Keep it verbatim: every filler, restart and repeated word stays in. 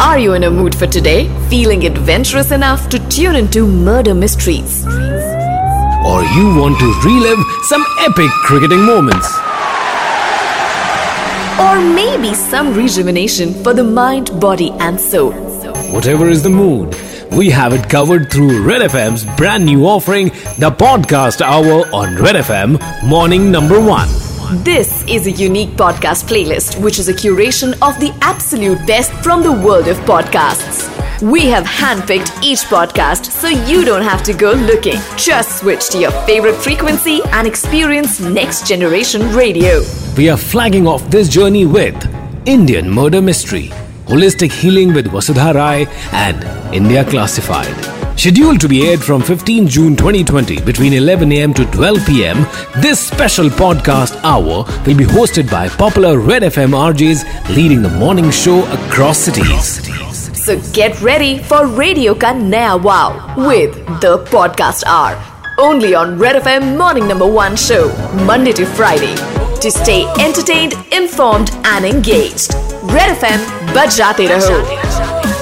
Are you in a mood for today? Feeling adventurous enough to tune into murder mysteries? Or you want to relive some epic cricketing moments? Or maybe some rejuvenation for the mind, body and soul? Whatever is the mood, we have it covered through Red F M's brand new offering, The Podcast Hour on Red F M, morning number one. This is a unique podcast playlist, which is a curation of the absolute best from the world of podcasts. We have handpicked each podcast so you don't have to go looking. Just switch to your favorite frequency and experience next generation radio. We are flagging off this journey with Indian Murder Mystery, Holistic Healing with Vasudha Rai and India Classified. Scheduled to be aired from fifteenth of June twenty twenty between eleven a.m. to twelve p.m, this special podcast hour will be hosted by popular Red F M R Js leading the morning show across cities. So get ready for Radio Ka Naya Wow with The Podcast Hour, only on Red F M morning number one show, Monday to Friday. To stay entertained, informed and engaged, Red F M, बजाते रहो.